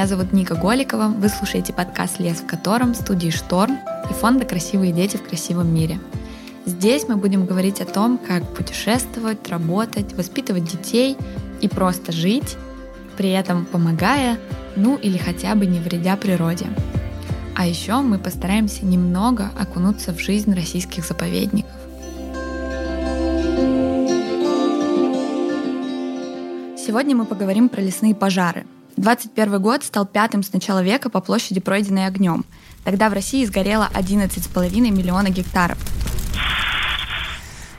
Меня зовут Ника Голикова, вы слушаете подкаст «Лес в котором» студии «Шторм» и фонда «Красивые дети в красивом мире». Здесь мы будем говорить о том, как путешествовать, работать, воспитывать детей и просто жить, при этом помогая, ну или хотя бы не вредя природе. А еще мы постараемся немного окунуться в жизнь российских заповедников. Сегодня мы поговорим про лесные пожары. 21 год стал пятым с начала века по площади, пройденной огнем. Тогда в России сгорело 11,5 миллиона гектаров.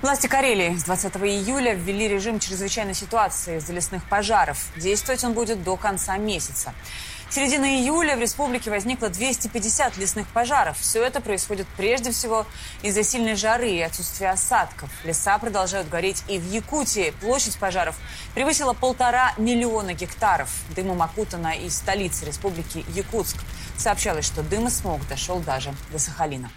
Власти Карелии с 20 июля ввели режим чрезвычайной ситуации из-за лесных пожаров. Действовать он будет до конца месяца. С середины июля в республике возникло 250 лесных пожаров. Все это происходит прежде всего из-за сильной жары и отсутствия осадков. Леса продолжают гореть и в Якутии. Площадь пожаров превысила 1,5 миллиона гектаров. Дымом окутана и столица республики Якутск. Сообщалось, что дым и смог дошел даже до Сахалина.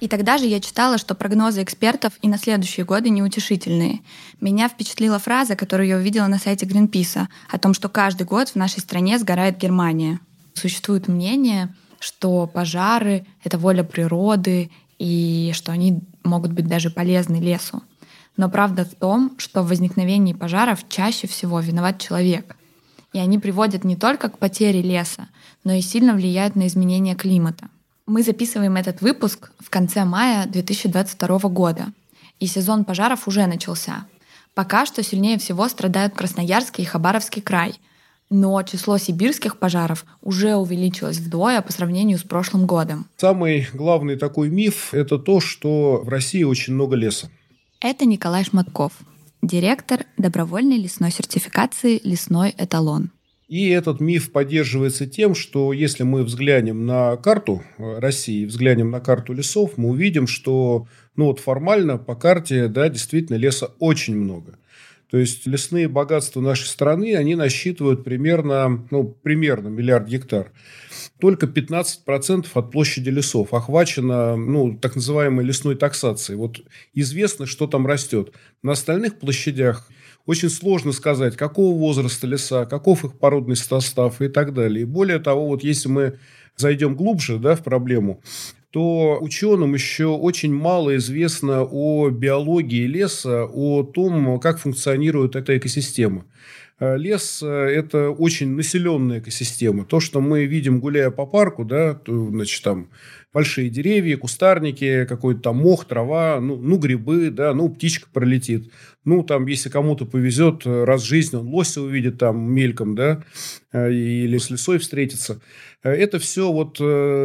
И тогда же я читала, что прогнозы экспертов и на следующие годы неутешительные. Меня впечатлила фраза, которую я увидела на сайте Гринписа, о том, что каждый год в нашей стране сгорает Германия. Существует мнение, что пожары — это воля природы, и что они могут быть даже полезны лесу. Но правда в том, что в возникновении пожаров чаще всего виноват человек. И они приводят не только к потере леса, но и сильно влияют на изменение климата. Мы записываем этот выпуск в конце мая 2022 года, и сезон пожаров уже начался. Пока что сильнее всего страдают Красноярский и Хабаровский край, но число сибирских пожаров уже увеличилось вдвое по сравнению с прошлым годом. Самый главный такой миф – это то, что в России очень много леса. Это Николай Шматков, директор добровольной лесной сертификации «Лесной эталон». И этот миф поддерживается тем, что если мы взглянем на карту России, взглянем на карту лесов, мы увидим, что формально по карте действительно леса очень много. То есть лесные богатства нашей страны, они насчитывают примерно миллиард гектар. Только 15% от площади лесов охвачено так называемой лесной таксацией. Вот известно, что там растет. На остальных площадях очень сложно сказать, какого возраста леса, каков их породный состав и так далее. И более того, если мы зайдем глубже в проблему, то ученым еще очень мало известно о биологии леса, о том, как функционирует эта экосистема. Лес – это очень населенная экосистема. То, что мы видим, гуляя по парку, большие деревья, кустарники, какой-то там мох, трава, грибы, птичка пролетит. Если кому-то повезет, раз в жизни он лося увидит мельком, или с лисой встретится. Это все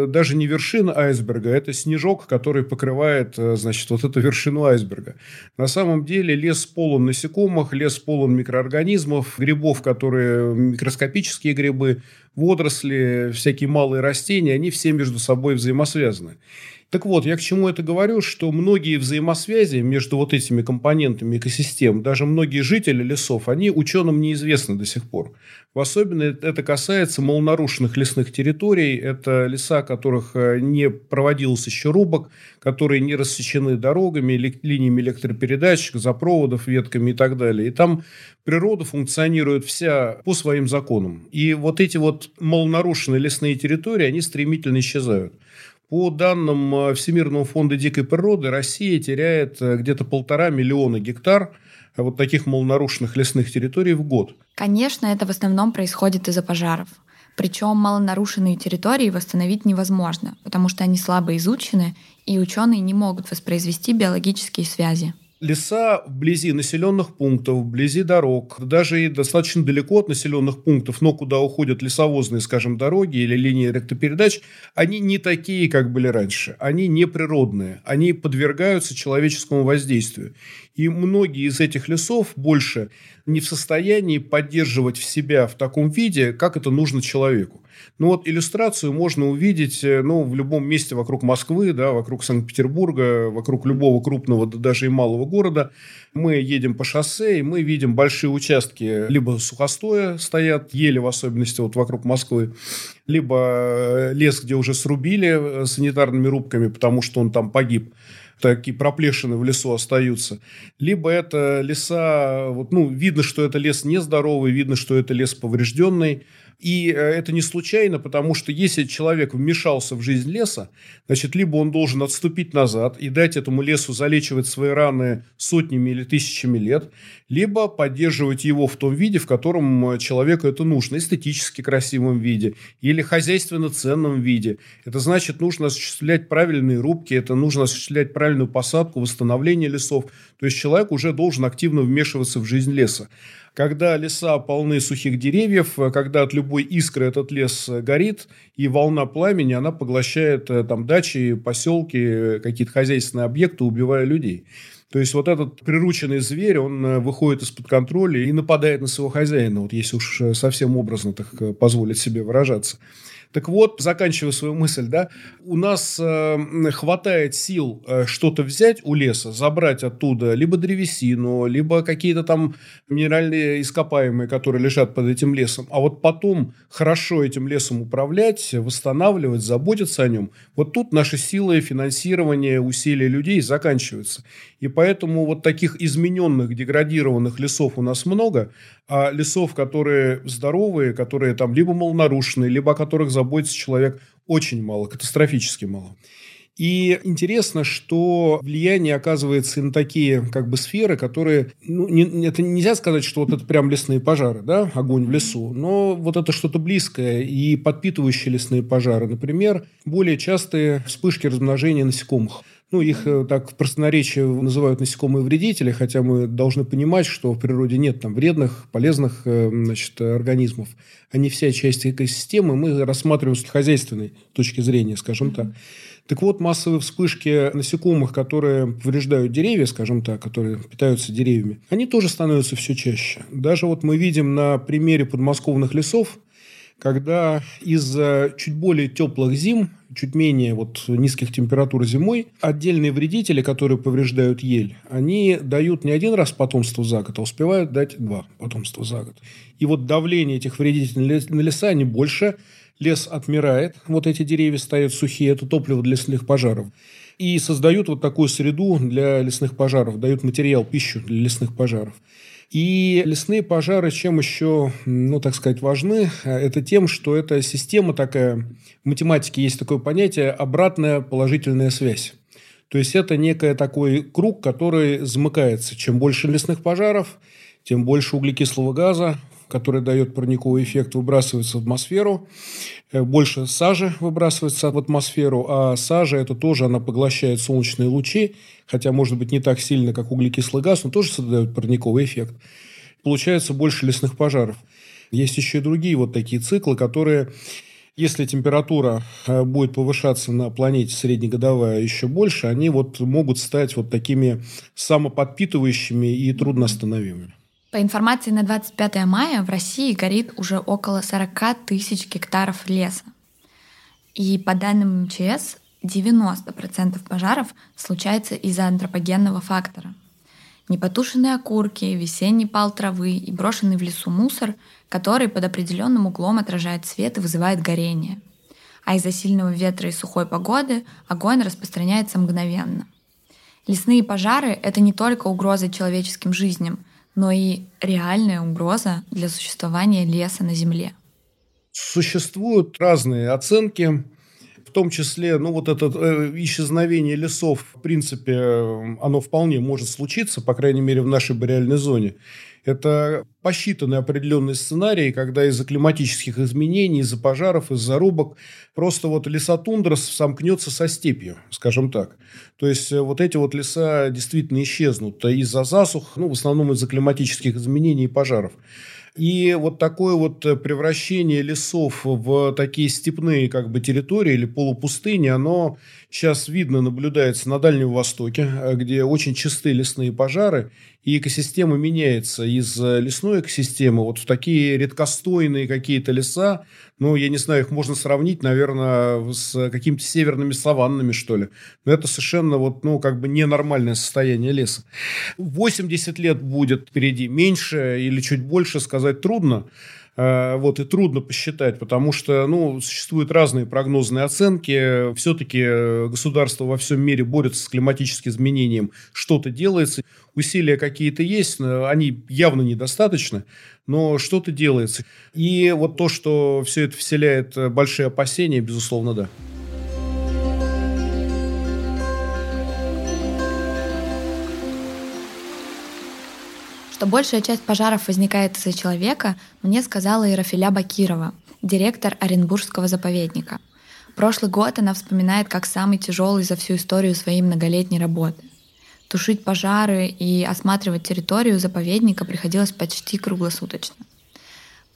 даже не вершина айсберга, это снежок, который покрывает, эту вершину айсберга. На самом деле лес полон насекомых, лес полон микроорганизмов, грибов, которые микроскопические грибы, водоросли, всякие малые растения, они все между собой взаимосвязаны. Так вот, я к чему это говорю, что многие взаимосвязи между этими компонентами экосистем, даже многие жители лесов, они ученым неизвестны до сих пор. Особенно это касается малонарушенных лесных территорий. Это леса, которых не проводился еще рубок, которые не рассечены дорогами, линиями электропередач, газопроводов, ветками и так далее. И там природа функционирует вся по своим законам. И эти малонарушенные лесные территории, они стремительно исчезают. По данным Всемирного фонда дикой природы, Россия теряет где-то 1,5 миллиона гектар таких малонарушенных лесных территорий в год. Конечно, это в основном происходит из-за пожаров. Причем малонарушенные территории восстановить невозможно, потому что они слабо изучены, и ученые не могут воспроизвести биологические связи. Леса вблизи населенных пунктов, вблизи дорог, даже и достаточно далеко от населенных пунктов, но куда уходят лесовозные, дороги или линии электропередач, они не такие, как были раньше. Они не природные, они подвергаются человеческому воздействию. И многие из этих лесов больше не в состоянии поддерживать себя в таком виде, как это нужно человеку. Иллюстрацию можно увидеть в любом месте вокруг Москвы, вокруг Санкт-Петербурга, вокруг любого крупного, даже и малого города. Мы едем по шоссе, и мы видим большие участки, либо сухостоя стоят, ели в особенности вокруг Москвы, либо лес, где уже срубили санитарными рубками, потому что он там погиб. Такие проплешины в лесу остаются. Либо это леса, видно, что это лес нездоровый, видно, что это лес поврежденный. И это не случайно, потому что если человек вмешался в жизнь леса, значит, либо он должен отступить назад и дать этому лесу залечивать свои раны сотнями или тысячами лет, либо поддерживать его в том виде, в котором человеку это нужно, эстетически красивом виде или хозяйственно ценном виде. Это значит, нужно осуществлять правильные рубки, это нужно осуществлять правильную посадку, восстановление лесов. То есть человек уже должен активно вмешиваться в жизнь леса. Когда леса полны сухих деревьев, когда от любой искры этот лес горит, и волна пламени, она поглощает там дачи, поселки, какие-то хозяйственные объекты, убивая людей. То есть, вот этот прирученный зверь, он выходит из-под контроля и нападает на своего хозяина, вот если уж совсем образно так позволить себе выражаться. Так вот, заканчивая свою мысль, да, у нас хватает сил что-то взять у леса, забрать оттуда либо древесину, либо какие-то там минеральные ископаемые, которые лежат под этим лесом. А вот потом хорошо этим лесом управлять, восстанавливать, заботиться о нем. Вот тут наши силы, финансирование, усилия людей заканчиваются. И поэтому вот таких измененных, деградированных лесов у нас много, а лесов, которые здоровые, которые там либо малонарушенные, либо о которых заботится человек, очень мало, катастрофически мало. И интересно, что влияние оказывается и на такие как бы сферы, которые... Ну, это нельзя сказать, что вот это прям лесные пожары, да, огонь в лесу, но вот это что-то близкое и подпитывающие лесные пожары. Например, более частые вспышки размножения насекомых. Ну, их так в простонаречии называют насекомые вредители, хотя мы должны понимать, что в природе нет там вредных, полезных, значит, организмов. Они вся часть экосистемы, мы рассматриваем с хозяйственной точки зрения, скажем так. Так вот, массовые вспышки насекомых, которые повреждают деревья, скажем так, которые питаются деревьями, они тоже становятся все чаще. Даже вот мы видим на примере подмосковных лесов, когда из-за чуть более теплых зим, чуть менее вот низких температур зимой, отдельные вредители, которые повреждают ель, они дают не один раз потомство за год, а успевают дать 2 потомства за год. И вот давление этих вредителей на леса не больше. Лес отмирает, вот эти деревья стоят сухие, это топливо для лесных пожаров. И создают вот такую среду для лесных пожаров, дают материал, пищу для лесных пожаров. И лесные пожары чем еще, ну, так сказать, важны? Это тем, что эта система такая, в математике есть такое понятие «обратная положительная связь». То есть, это некий такой круг, который замыкается. Чем больше лесных пожаров, тем больше углекислого газа, который дает парниковый эффект, выбрасывается в атмосферу. Больше сажи выбрасывается в атмосферу, а сажа, это тоже, она поглощает солнечные лучи, хотя, может быть, не так сильно, как углекислый газ, но тоже создает парниковый эффект. Получается больше лесных пожаров. Есть еще и другие вот такие циклы, которые... Если температура будет повышаться на планете среднегодовая еще больше, они вот могут стать вот такими самоподпитывающими и трудноостановимыми. По информации на 25 мая в России горит уже около 40 тысяч гектаров леса. И по данным МЧС, 90% пожаров случается из-за антропогенного фактора. Непотушенные окурки, весенний пал травы и брошенный в лесу мусор, который под определенным углом отражает свет и вызывает горение. А из-за сильного ветра и сухой погоды огонь распространяется мгновенно. Лесные пожары — это не только угроза человеческим жизням, но и реальная угроза для существования леса на Земле. Существуют разные оценки, в том числе, ну, вот это исчезновение лесов, в принципе, оно вполне может случиться, по крайней мере, в нашей бореальной зоне. Это посчитаны определенные сценарии, когда из-за климатических изменений, из-за пожаров, из-за рубок просто вот лесотундра сомкнется со степью, скажем так. То есть, вот эти вот леса действительно исчезнут из-за засух, ну, в основном из-за климатических изменений и пожаров. И вот такое вот превращение лесов в такие степные как бы территории или полупустыни, оно сейчас видно, наблюдается на Дальнем Востоке, где очень частые лесные пожары, и экосистема меняется из лесной экосистемы вот в такие редкостойные какие-то леса. Ну, я не знаю, их можно сравнить, наверное, с какими-то северными саваннами, что ли. Но это совершенно вот, ну, как бы ненормальное состояние леса. 80 лет будет впереди, меньше или чуть больше сказать трудно. Вот, и трудно посчитать, потому что, ну, существуют разные прогнозные оценки. Все-таки государства во всем мире борются с климатическим изменением. Что-то делается. Усилия какие-то есть, они явно недостаточны, но что-то делается. И вот то, что все это вселяет большие опасения, безусловно, да. Что большая часть пожаров возникает из-за человека, мне сказала и Рафиля Бакирова, директор Оренбургского заповедника. Прошлый год она вспоминает как самый тяжелый за всю историю своей многолетней работы. Тушить пожары и осматривать территорию заповедника приходилось почти круглосуточно.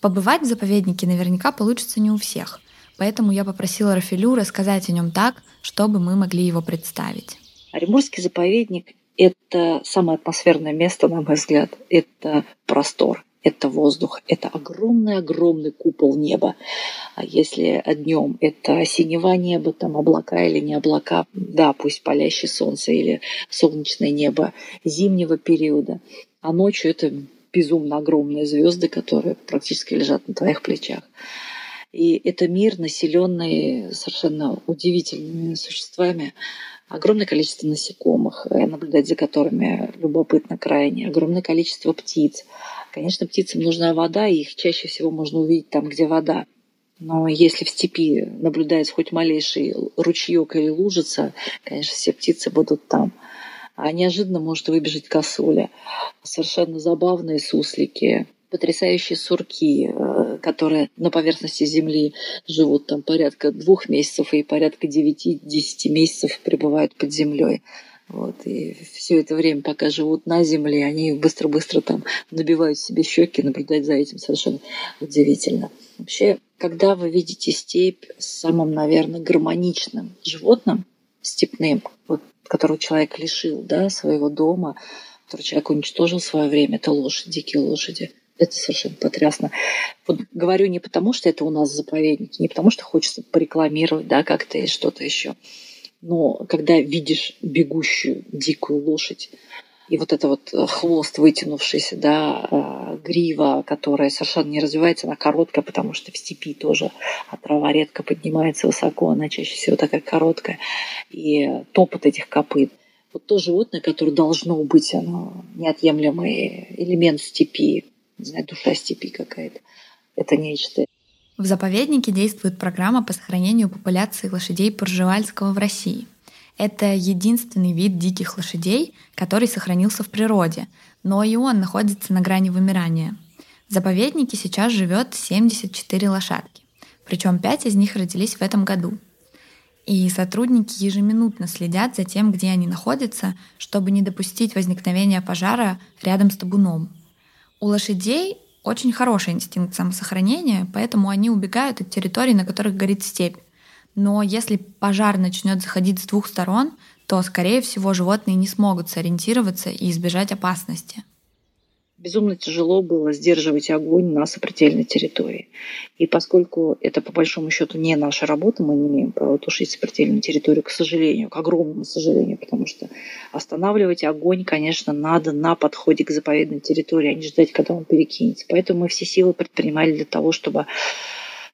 Побывать в заповеднике наверняка получится не у всех, поэтому я попросила Рафилю рассказать о нем так, чтобы мы могли его представить. Оренбургский заповедник – это самое атмосферное место, на мой взгляд. Это простор, это воздух, это огромный-огромный купол неба. Если днем это синева неба, там облака или не облака, да, пусть палящее солнце или солнечное небо зимнего периода, а ночью это безумно огромные звезды, которые практически лежат на твоих плечах. И это мир, населенный совершенно удивительными существами, огромное количество насекомых, наблюдать за которыми любопытно крайне, огромное количество птиц. Конечно, птицам нужна вода, и их чаще всего можно увидеть там, где вода. Но если в степи наблюдается хоть малейший ручеёк или лужица, конечно, все птицы будут там. А неожиданно может выбежать косуля, совершенно забавные суслики, потрясающие сурки, которые на поверхности Земли живут там порядка 2 месяцев и порядка 9-10 месяцев пребывают под землей. Вот. И все это время, пока живут на Земле, они быстро-быстро там набивают себе щеки, наблюдать за этим совершенно удивительно. Вообще, когда вы видите степь с самым, наверное, гармоничным животным, степным, вот, которого человек лишил, да, своего дома, который человек уничтожил в свое время, это лошади, дикие лошади. Это совершенно потрясно. Вот говорю не потому, что это у нас заповедники, не потому, что хочется порекламировать, да, как-то и что-то еще. Но когда видишь бегущую дикую лошадь, и вот это вот хвост вытянувшийся, да, грива, которая совершенно не развивается, она короткая, потому что в степи тоже трава редко поднимается высоко, она чаще всего такая короткая, и топот этих копыт. Вот то животное, которое должно быть, оно неотъемлемый элемент степи, не знаю, душа степи какая-то. Это нечто. В заповеднике действует программа по сохранению популяции лошадей Пржевальского в России. Это единственный вид диких лошадей, который сохранился в природе, но и он находится на грани вымирания. В заповеднике сейчас живет 74 лошадки, причем 5 из них родились в этом году. И сотрудники ежеминутно следят за тем, где они находятся, чтобы не допустить возникновения пожара рядом с табуном. У лошадей очень хороший инстинкт самосохранения, поэтому они убегают от территорий, на которых горит степь. Но если пожар начнет заходить с 2 сторон, то, скорее всего, животные не смогут сориентироваться и избежать опасности. Безумно тяжело было сдерживать огонь на сопредельной территории. И поскольку это, по большому счету, не наша работа, мы не имеем права тушить сопредельную территорию, к сожалению, к огромному сожалению, потому что останавливать огонь, конечно, надо на подходе к заповедной территории, а не ждать, когда он перекинется. Поэтому мы все силы предпринимали для того, чтобы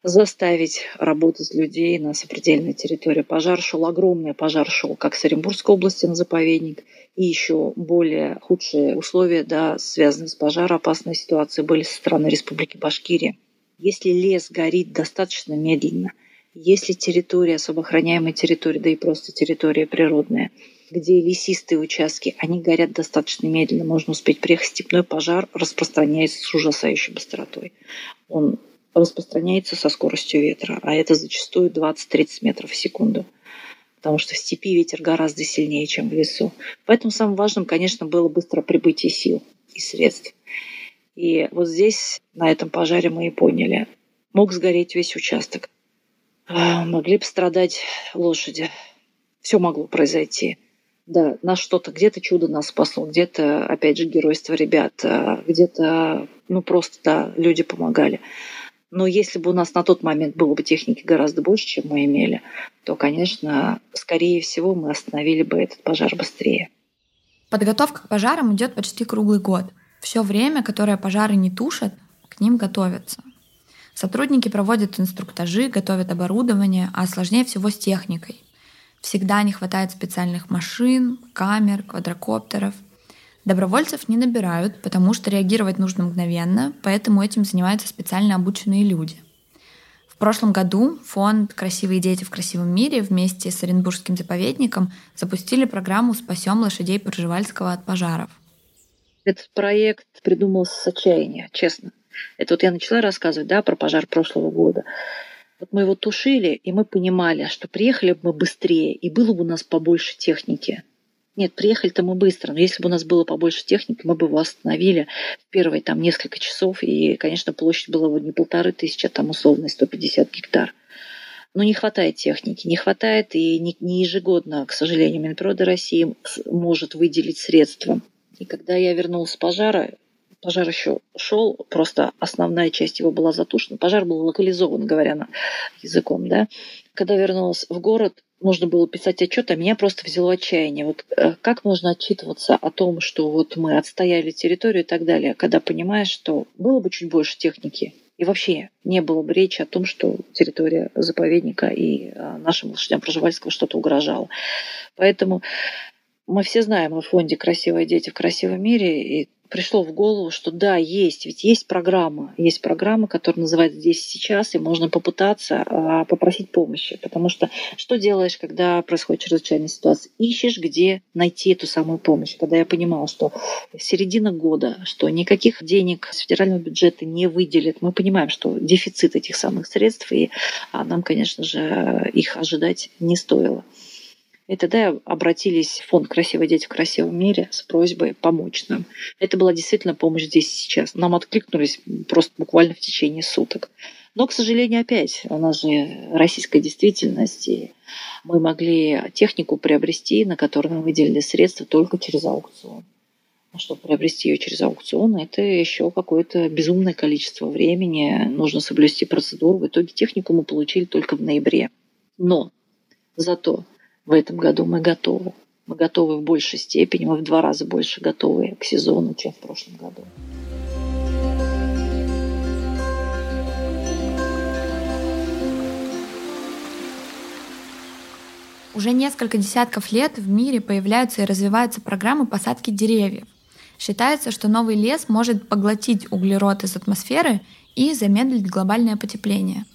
заставить работать людей на сопредельной территории. Пожар шел, огромный пожар шел, как с Оренбургской области на заповедник, и еще более худшие условия, да, связанные с пожароопасной ситуацией, были со стороны Республики Башкирия. Если лес горит достаточно медленно, если территория, особо охраняемая территория, да и просто территория природная, где лесистые участки, они горят достаточно медленно, можно успеть приехать, степной пожар распространяется с ужасающей быстротой. Он распространяется со скоростью ветра, а это зачастую 20-30 метров в секунду, потому что в степи ветер гораздо сильнее, чем в лесу. Поэтому самым важным, конечно, было быстрое прибытие сил и средств. И вот здесь, на этом пожаре, мы и поняли, мог сгореть весь участок, могли пострадать лошади, все могло произойти. Да, нас что-то, где-то чудо нас спасло, где-то, опять же, геройство ребят, где-то, ну, просто, да, люди помогали. Но если бы у нас на тот момент было бы техники гораздо больше, чем мы имели, то, конечно, скорее всего, мы остановили бы этот пожар быстрее. Подготовка к пожарам идет почти круглый год. Все время, которое пожары не тушат, к ним готовятся. Сотрудники проводят инструктажи, готовят оборудование, а сложнее всего с техникой. Всегда не хватает специальных машин, камер, квадрокоптеров. Добровольцев не набирают, потому что реагировать нужно мгновенно, поэтому этим занимаются специально обученные люди. В прошлом году фонд «Красивые дети в красивом мире» вместе с Оренбургским заповедником запустили программу «Спасем лошадей Пржевальского от пожаров». Этот проект придумался с отчаяния, честно. Это вот я начала рассказывать, да, про пожар прошлого года. Вот мы его тушили, и мы понимали, что приехали бы мы быстрее, и было бы у нас побольше техники. Нет, приехали-то мы быстро, но если бы у нас было побольше техники, мы бы его остановили в первые там несколько часов, и, конечно, площадь была бы не 1500, а там условно 150 гектар. Но не хватает техники, не хватает, и не ежегодно, к сожалению, Минприроды России может выделить средства. И когда я вернулась с пожара, пожар еще шел, просто основная часть его была затушена. Пожар был локализован, говоря языком, да. Когда вернулась в город, нужно было писать отчет, а меня просто взяло отчаяние. Вот как можно отчитываться о том, что вот мы отстояли территорию и так далее, когда понимаешь, что было бы чуть больше техники, и вообще не было бы речи о том, что территория заповедника и нашим лошадям Пржевальского что-то угрожало. Поэтому мы все знаем о фонде «Красивые дети в красивом мире», и пришло в голову, что да, есть, ведь есть программа, которая называется «Здесь и сейчас», и можно попытаться попросить помощи, потому что что делаешь, когда происходит чрезвычайная ситуация? Ищешь, где найти эту самую помощь. Когда я понимала, что середина года, что никаких денег с федерального бюджета не выделят, мы понимаем, что дефицит этих самых средств, и нам, конечно же, их ожидать не стоило. И тогда обратились в фонд «Красивые дети в красивом мире» с просьбой помочь нам. Это была действительно помощь здесь и сейчас. Нам откликнулись просто буквально в течение суток. Но, к сожалению, опять у нас же российская действительность. И мы могли технику приобрести, на которую нам выделили средства, только через аукцион. А чтобы приобрести ее через аукцион, это еще какое-то безумное количество времени. Нужно соблюсти процедуру. В итоге технику мы получили только в ноябре. Но зато в этом году мы готовы. Мы готовы в большей степени, мы в 2 раза больше готовы к сезону, чем в прошлом году. Уже несколько десятков лет в мире появляются и развиваются программы посадки деревьев. Считается, что новый лес может поглотить углерод из атмосферы и замедлить глобальное потепление.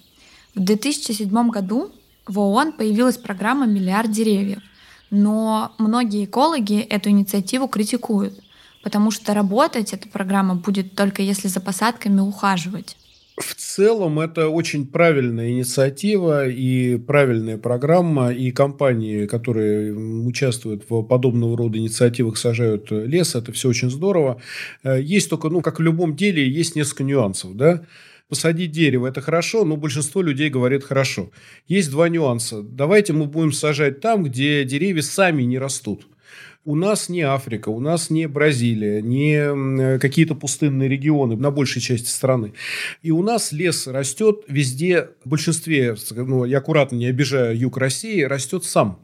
В 2007 году в ООН появилась программа «Миллиард деревьев». Но многие экологи эту инициативу критикуют, потому что работать эта программа будет только если за посадками ухаживать. В целом это очень правильная инициатива и правильная программа. И компании, которые участвуют в подобного рода инициативах, сажают лес. Это все очень здорово. Есть только, как в любом деле, есть несколько нюансов, да? Посадить дерево – это хорошо, но большинство людей говорит «хорошо». Есть 2 нюанса. Давайте мы будем сажать там, где деревья сами не растут. У нас не Африка, у нас не Бразилия, не какие-то пустынные регионы на большей части страны. И у нас лес растет везде, в большинстве, я аккуратно не обижаю юг России, растет сам.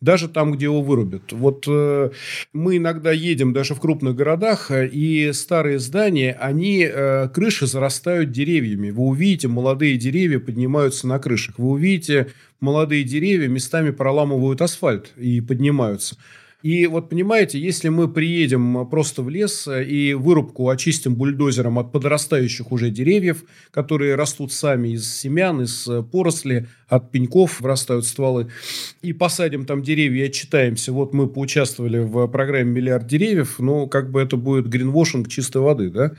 Даже там, где его вырубят. Вот мы иногда едем даже в крупных городах, и старые здания, они, крыши зарастают деревьями. Вы увидите, молодые деревья поднимаются на крышах. Вы увидите, молодые деревья местами проламывают асфальт и поднимаются. И вот понимаете, если мы приедем просто в лес и вырубку очистим бульдозером от подрастающих уже деревьев, которые растут сами из семян, из поросли, от пеньков вырастают стволы, и посадим там деревья и отчитаемся, вот мы поучаствовали в программе «Миллиард деревьев», это будет гринвошинг чистой воды, да?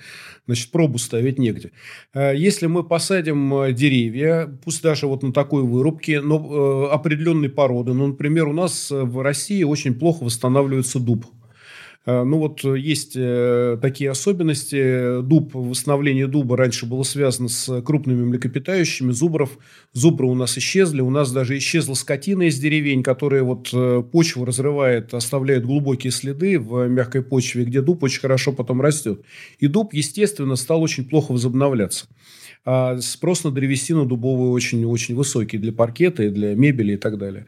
Значит, пробу ставить негде. Если мы посадим деревья, пусть даже вот на такой вырубке, но определенной породы, например, у нас в России очень плохо восстанавливается дуб. Есть такие особенности. Восстановление дуба раньше было связано с крупными млекопитающими, зубров. Зубры у нас исчезли. У нас даже исчезла скотина из деревень, которая почву разрывает, оставляет глубокие следы в мягкой почве, где дуб очень хорошо потом растет. И дуб, естественно, стал очень плохо возобновляться. спрос на древесину дубовую очень-очень высокий для паркета и для мебели и так далее.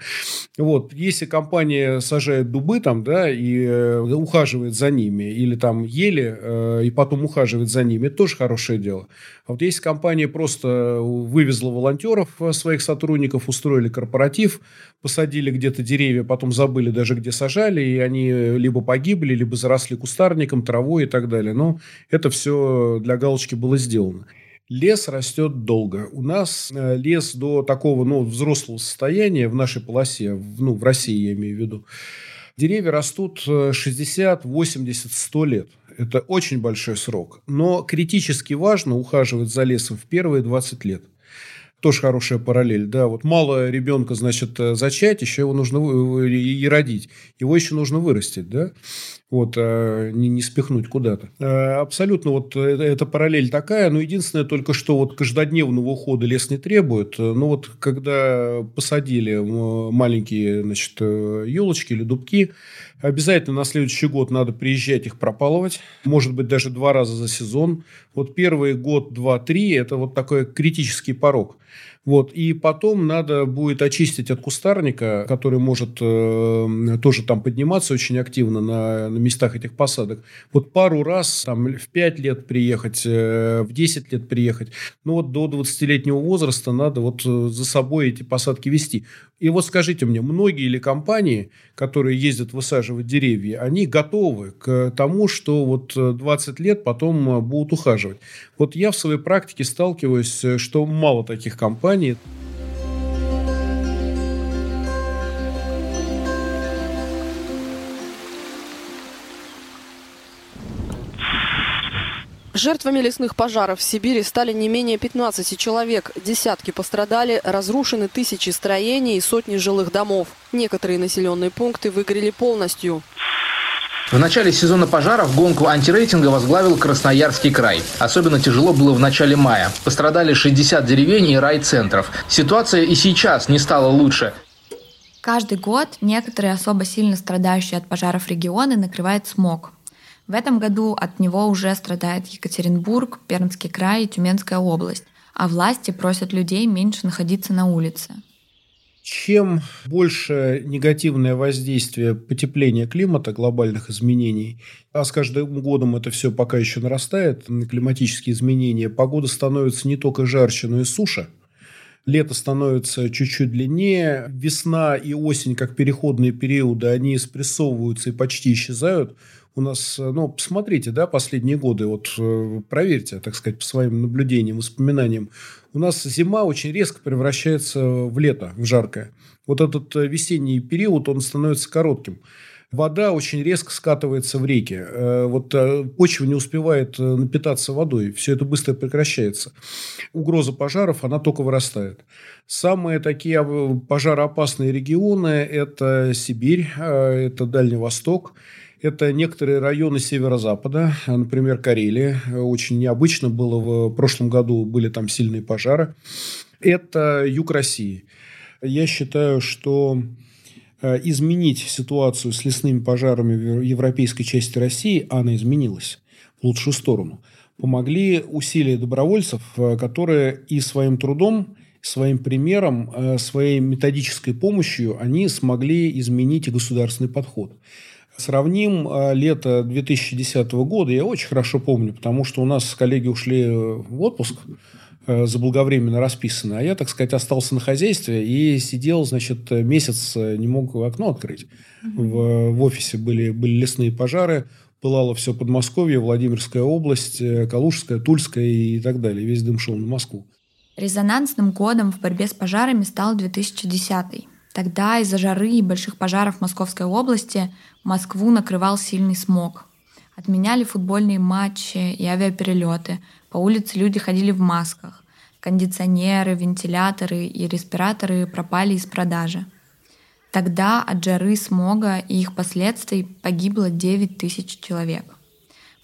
Вот. Если компания сажает дубы там, да, и ухаживает за ними, или там ели, и потом ухаживает за ними, это тоже хорошее дело. А вот если компания просто вывезла волонтеров, своих сотрудников, устроили корпоратив, посадили где-то деревья, потом забыли даже, где сажали, и они либо погибли, либо заросли кустарником, травой и так далее. Но это все для галочки было сделано. Лес растет долго. У нас лес до такого, ну, взрослого состояния в нашей полосе, ну, в России я имею в виду, деревья растут 60, 80, 100 лет. Это очень большой срок. Но критически важно ухаживать за лесом в первые 20 лет. Тоже хорошая параллель, да, вот мало ребенка, значит, зачать, еще его нужно и родить, его еще нужно вырастить, да, вот, не спихнуть куда-то. Абсолютно вот эта параллель такая, но единственное только, что вот каждодневного ухода лес не требует, но вот когда посадили маленькие, значит, елочки или дубки, обязательно на следующий год надо приезжать их пропалывать. Может быть, даже 2 раза за сезон. Вот первый год, 2-3 – это вот такой критический порог. Вот. И потом надо будет очистить от кустарника, который может тоже там подниматься очень активно на местах этих посадок. Вот пару раз там, в 5 лет приехать, в 10 лет приехать. Но вот до 20-летнего возраста надо вот за собой эти посадки вести. И вот скажите мне, многие ли компании, которые ездят высаживать деревья, они готовы к тому, что вот 20 лет потом будут ухаживать? Вот я в своей практике сталкиваюсь, что мало таких компаний. Жертвами лесных пожаров в Сибири стали не менее 15 человек. Десятки пострадали, разрушены тысячи строений и сотни жилых домов. Некоторые населенные пункты выгорели полностью. В начале сезона пожаров гонку антирейтинга возглавил Красноярский край. Особенно тяжело было в начале мая. Пострадали 60 деревень и райцентров. Ситуация и сейчас не стала лучше. Каждый год некоторые особо сильно страдающие от пожаров регионы накрывает смог. В этом году от него уже страдает Екатеринбург, Пермский край и Тюменская область. А власти просят людей меньше находиться на улице. Чем больше негативное воздействие потепления климата, глобальных изменений, а с каждым годом это все пока еще нарастает, климатические изменения, погода становится не только жарче, но и суше. Лето становится чуть-чуть длиннее, весна и осень, как переходные периоды, они спрессовываются и почти исчезают. У нас, ну, посмотрите, да, последние годы, вот проверьте, так сказать, по своим наблюдениям, воспоминаниям. У нас зима очень резко превращается в лето, в жаркое. Вот этот весенний период, он становится коротким. Вода очень резко скатывается в реки. Вот почва не успевает напитаться водой. Все это быстро прекращается. Угроза пожаров, она только вырастает. Самые такие пожароопасные регионы – это Сибирь, это Дальний Восток. Это некоторые районы северо-запада, например, Карелия. Очень необычно было, в прошлом году были там сильные пожары. Это юг России. Я считаю, что изменить ситуацию с лесными пожарами в европейской части России, она изменилась в лучшую сторону, помогли усилия добровольцев, которые и своим трудом, своим примером, своей методической помощью они смогли изменить и государственный подход. Сравним лето 2010 года, я очень хорошо помню, потому что у нас коллеги ушли в отпуск, заблаговременно расписаны, а я, так сказать, остался на хозяйстве и сидел, значит, месяц, не мог окно открыть. В офисе были лесные пожары, пылало все Подмосковье, Владимирская область, Калужская, Тульская и так далее. Весь дым шел на Москву. Резонансным годом в борьбе с пожарами стал 2010. Тогда из-за жары и больших пожаров в Московской области Москву накрывал сильный смог. Отменяли футбольные матчи и авиаперелеты. По улице люди ходили в масках. Кондиционеры, вентиляторы и респираторы пропали из продажи. Тогда от жары, смога и их последствий погибло 9 тысяч человек.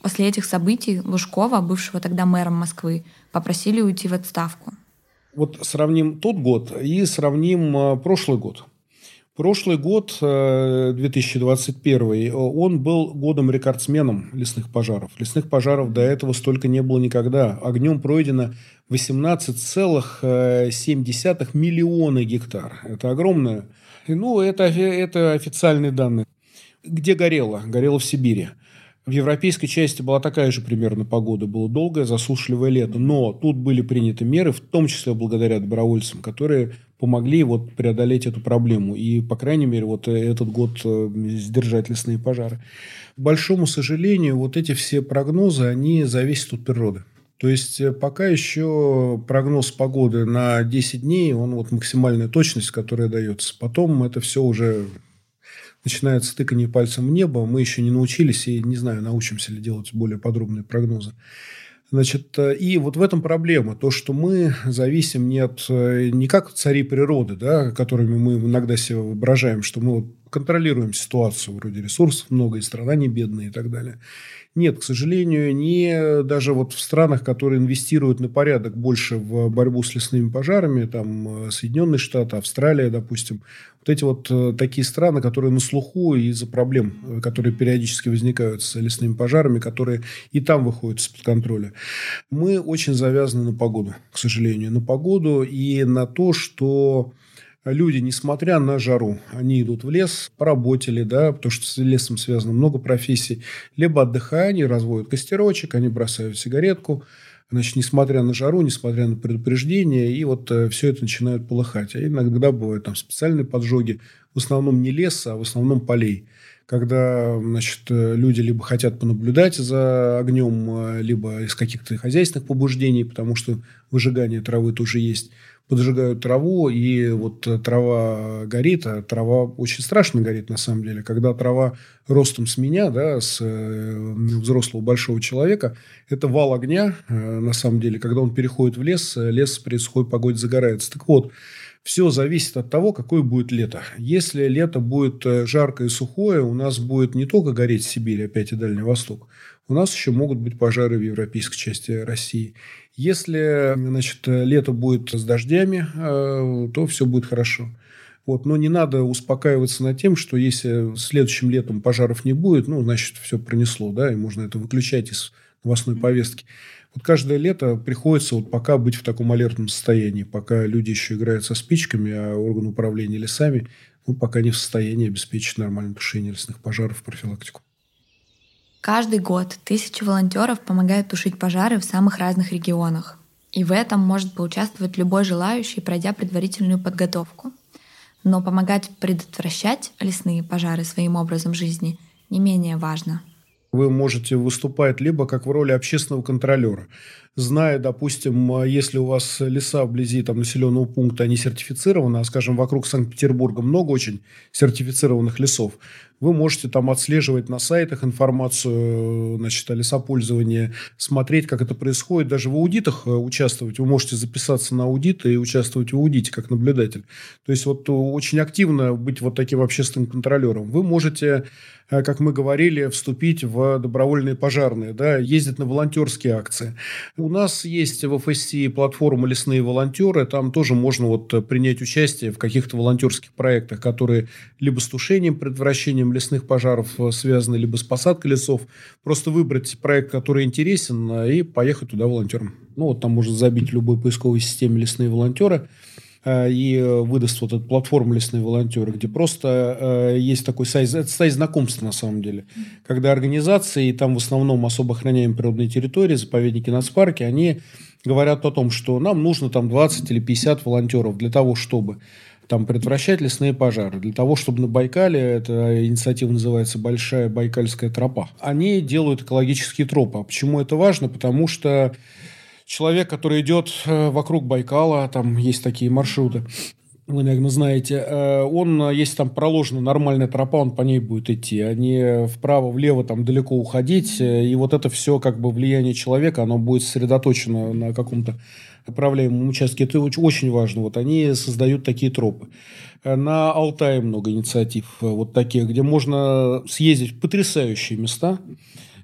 После этих событий Лужкова, бывшего тогда мэром Москвы, попросили уйти в отставку. Вот сравним тот год и сравним прошлый год. Прошлый год, 2021, он был годом-рекордсменом лесных пожаров. Лесных пожаров до этого столько не было никогда. Огнем пройдено 18,7 миллиона гектар. Это огромное. Ну, это официальные данные. Где горело? Горело в Сибири. В европейской части была такая же примерно погода. Было долгое засушливое лето. Но тут были приняты меры, в том числе благодаря добровольцам, которые помогли вот преодолеть эту проблему. И, по крайней мере, вот этот год сдержать лесные пожары. К большому сожалению, вот эти все прогнозы, они зависят от природы. То есть, пока еще прогноз погоды на 10 дней, он вот максимальная точность, которая дается. Потом это все уже... начинается тыканье пальцем в небо. Мы еще не научились и не знаю, научимся ли делать более подробные прогнозы. Значит, и вот в этом проблема. То, что мы зависим не как цари природы, да, которыми мы иногда себя воображаем, что мы вот контролируем ситуацию. Вроде ресурсов много, и страна не бедная и так далее. Нет, к сожалению, даже вот в странах, которые инвестируют на порядок больше в борьбу с лесными пожарами, там Соединенные Штаты, Австралия, допустим, вот эти вот такие страны, которые на слуху из-за проблем, которые периодически возникают с лесными пожарами, которые и там выходят из-под контроля. Мы очень завязаны на погоду, к сожалению, на погоду и на то, что... люди, несмотря на жару, они идут в лес, поработали, да, потому что с лесом связано много профессий. Либо отдыхая, они разводят костерочек, они бросают сигаретку. Значит, несмотря на жару, несмотря на предупреждение, и вот все это начинает полыхать. А иногда бывают там специальные поджоги, в основном не леса, а в основном полей. Когда, значит, люди либо хотят понаблюдать за огнем, либо из каких-то хозяйственных побуждений, потому что выжигание травы тоже есть. Поджигают траву, и вот трава горит, а трава очень страшно горит, на самом деле. Когда трава ростом с меня, да, с взрослого большого человека, это вал огня, на самом деле. Когда он переходит в лес, лес при сухой погоде загорается. Так вот, все зависит от того, какое будет лето. Если лето будет жаркое и сухое, у нас будет не только гореть Сибирь, опять и Дальний Восток, у нас еще могут быть пожары в европейской части России. Если, значит, лето будет с дождями, то все будет хорошо. Вот. Но не надо успокаиваться над тем, что если следующим летом пожаров не будет, ну, значит, все пронесло, да, и можно это выключать из новостной повестки. Вот каждое лето приходится вот пока быть в таком алертном состоянии, пока люди еще играют со спичками, а органы управления лесами, ну, пока не в состоянии обеспечить нормальное тушение лесных пожаров, профилактику. Каждый год тысячи волонтеров помогают тушить пожары в самых разных регионах. И в этом может поучаствовать любой желающий, пройдя предварительную подготовку. Но помогать предотвращать лесные пожары своим образом жизни не менее важно. Вы можете выступать либо как в роли общественного контролера. Зная, допустим, если у вас леса вблизи там, населенного пункта, они сертифицированы, а, скажем, вокруг Санкт-Петербурга много очень сертифицированных лесов, вы можете там отслеживать на сайтах информацию, значит, о лесопользовании, смотреть, как это происходит, даже в аудитах участвовать. Вы можете записаться на аудит и участвовать в аудите как наблюдатель. То есть, вот очень активно быть вот таким общественным контролером. Вы можете, как мы говорили, вступить в добровольные пожарные, да, ездить на волонтерские акции. У нас есть в FSC платформа «Лесные волонтеры». Там тоже можно вот принять участие в каких-то волонтерских проектах, которые либо с тушением, предотвращением лесных пожаров связаны, либо с посадкой лесов. Просто выбрать проект, который интересен, и поехать туда волонтером. Ну, вот там можно забить в любой поисковой системе «Лесные волонтеры». И выдаст вот эту платформу «Лесные волонтеры», где просто есть такой сайт знакомств, на самом деле. Когда организации, и там в основном особо охраняемые природные территории, заповедники, нацпарки, они говорят о том, что нам нужно там 20 или 50 волонтеров для того, чтобы там предотвращать лесные пожары. Для того, чтобы на Байкале, эта инициатива называется «Большая Байкальская тропа», они делают экологические тропы. Почему это важно? Потому что человек, который идет вокруг Байкала, там есть такие маршруты, вы, наверное, знаете, он, если там проложена нормальная тропа, он по ней будет идти, а не вправо-влево там далеко уходить, и вот это все как бы влияние человека, оно будет сосредоточено на каком-то управляемом участке. Это очень важно. Вот они создают такие тропы. На Алтае много инициатив вот таких, где можно съездить в потрясающие места,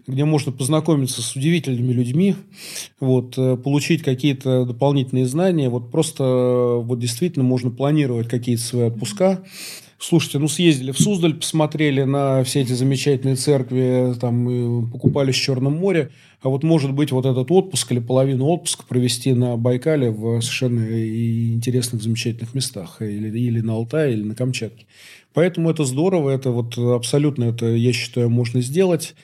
где можно познакомиться с удивительными людьми, вот, получить какие-то дополнительные знания. Вот просто вот действительно можно планировать какие-то свои отпуска, Слушайте, ну съездили в Суздаль, посмотрели на все эти замечательные церкви, там покупались в Черном море. А вот, может быть, вот этот отпуск или половину отпуска провести на Байкале в совершенно интересных, замечательных местах. Или на Алтае, или на Камчатке. Поэтому это здорово. Это вот абсолютно, это, я считаю, можно сделать.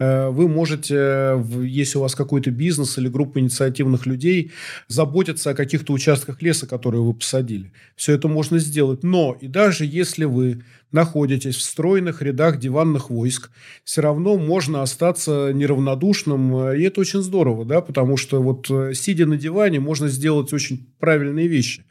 Вы можете, если у вас какой-то бизнес или группа инициативных людей, заботиться о каких-то участках леса, которые вы посадили. Все это можно сделать. Но и даже если вы находитесь в стройных рядах диванных войск, все равно можно остаться неравнодушным. И это очень здорово, да, потому что вот сидя на диване, можно сделать очень правильные вещи.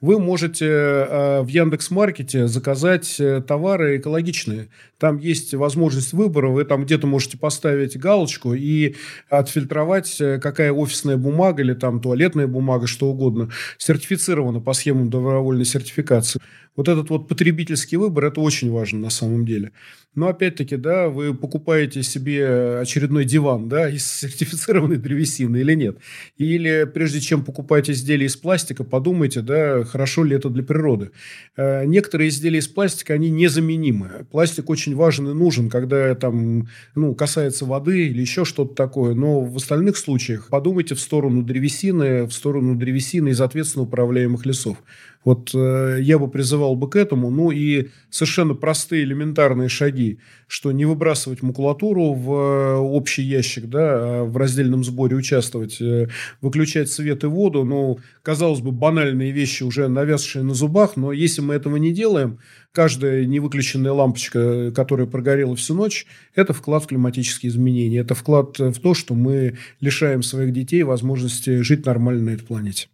Вы можете в Яндекс.Маркете заказать товары экологичные. Там есть возможность выбора. Вы там где-то можете поставить галочку и отфильтровать, какая офисная бумага или там туалетная бумага, что угодно, сертифицирована по схемам добровольной сертификации. Вот этот вот потребительский выбор – это очень важно на самом деле. Но опять-таки, да, вы покупаете себе очередной диван, да, из сертифицированной древесины или нет. Или прежде чем покупать изделия из пластика, подумайте, да, хорошо ли это для природы. Некоторые изделия из пластика, они незаменимы. Пластик очень важен и нужен, когда там, ну, касается воды или еще что-то такое. Но в остальных случаях подумайте в сторону древесины из ответственно управляемых лесов. Вот я бы призывал бы к этому. Ну и совершенно простые элементарные шаги, что не выбрасывать макулатуру в общий ящик, да, а в раздельном сборе участвовать, выключать свет и воду. Ну, казалось бы, банальные вещи, уже навязшие на зубах, но если мы этого не делаем, каждая невыключенная лампочка, которая прогорела всю ночь, это вклад в климатические изменения, это вклад в то, что мы лишаем своих детей возможности жить нормально на этой планете.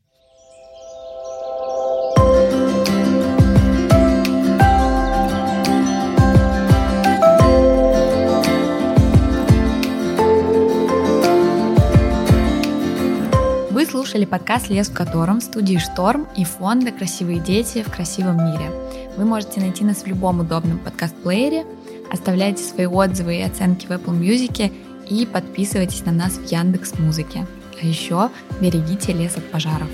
Слушали подкаст «Лес в котором» студии «Шторм» и фонда «Красивые дети в красивом мире». Вы можете найти нас в любом удобном подкаст-плеере, оставляйте свои отзывы и оценки в Apple Music и подписывайтесь на нас в Яндекс.Музыке. А еще берегите лес от пожаров.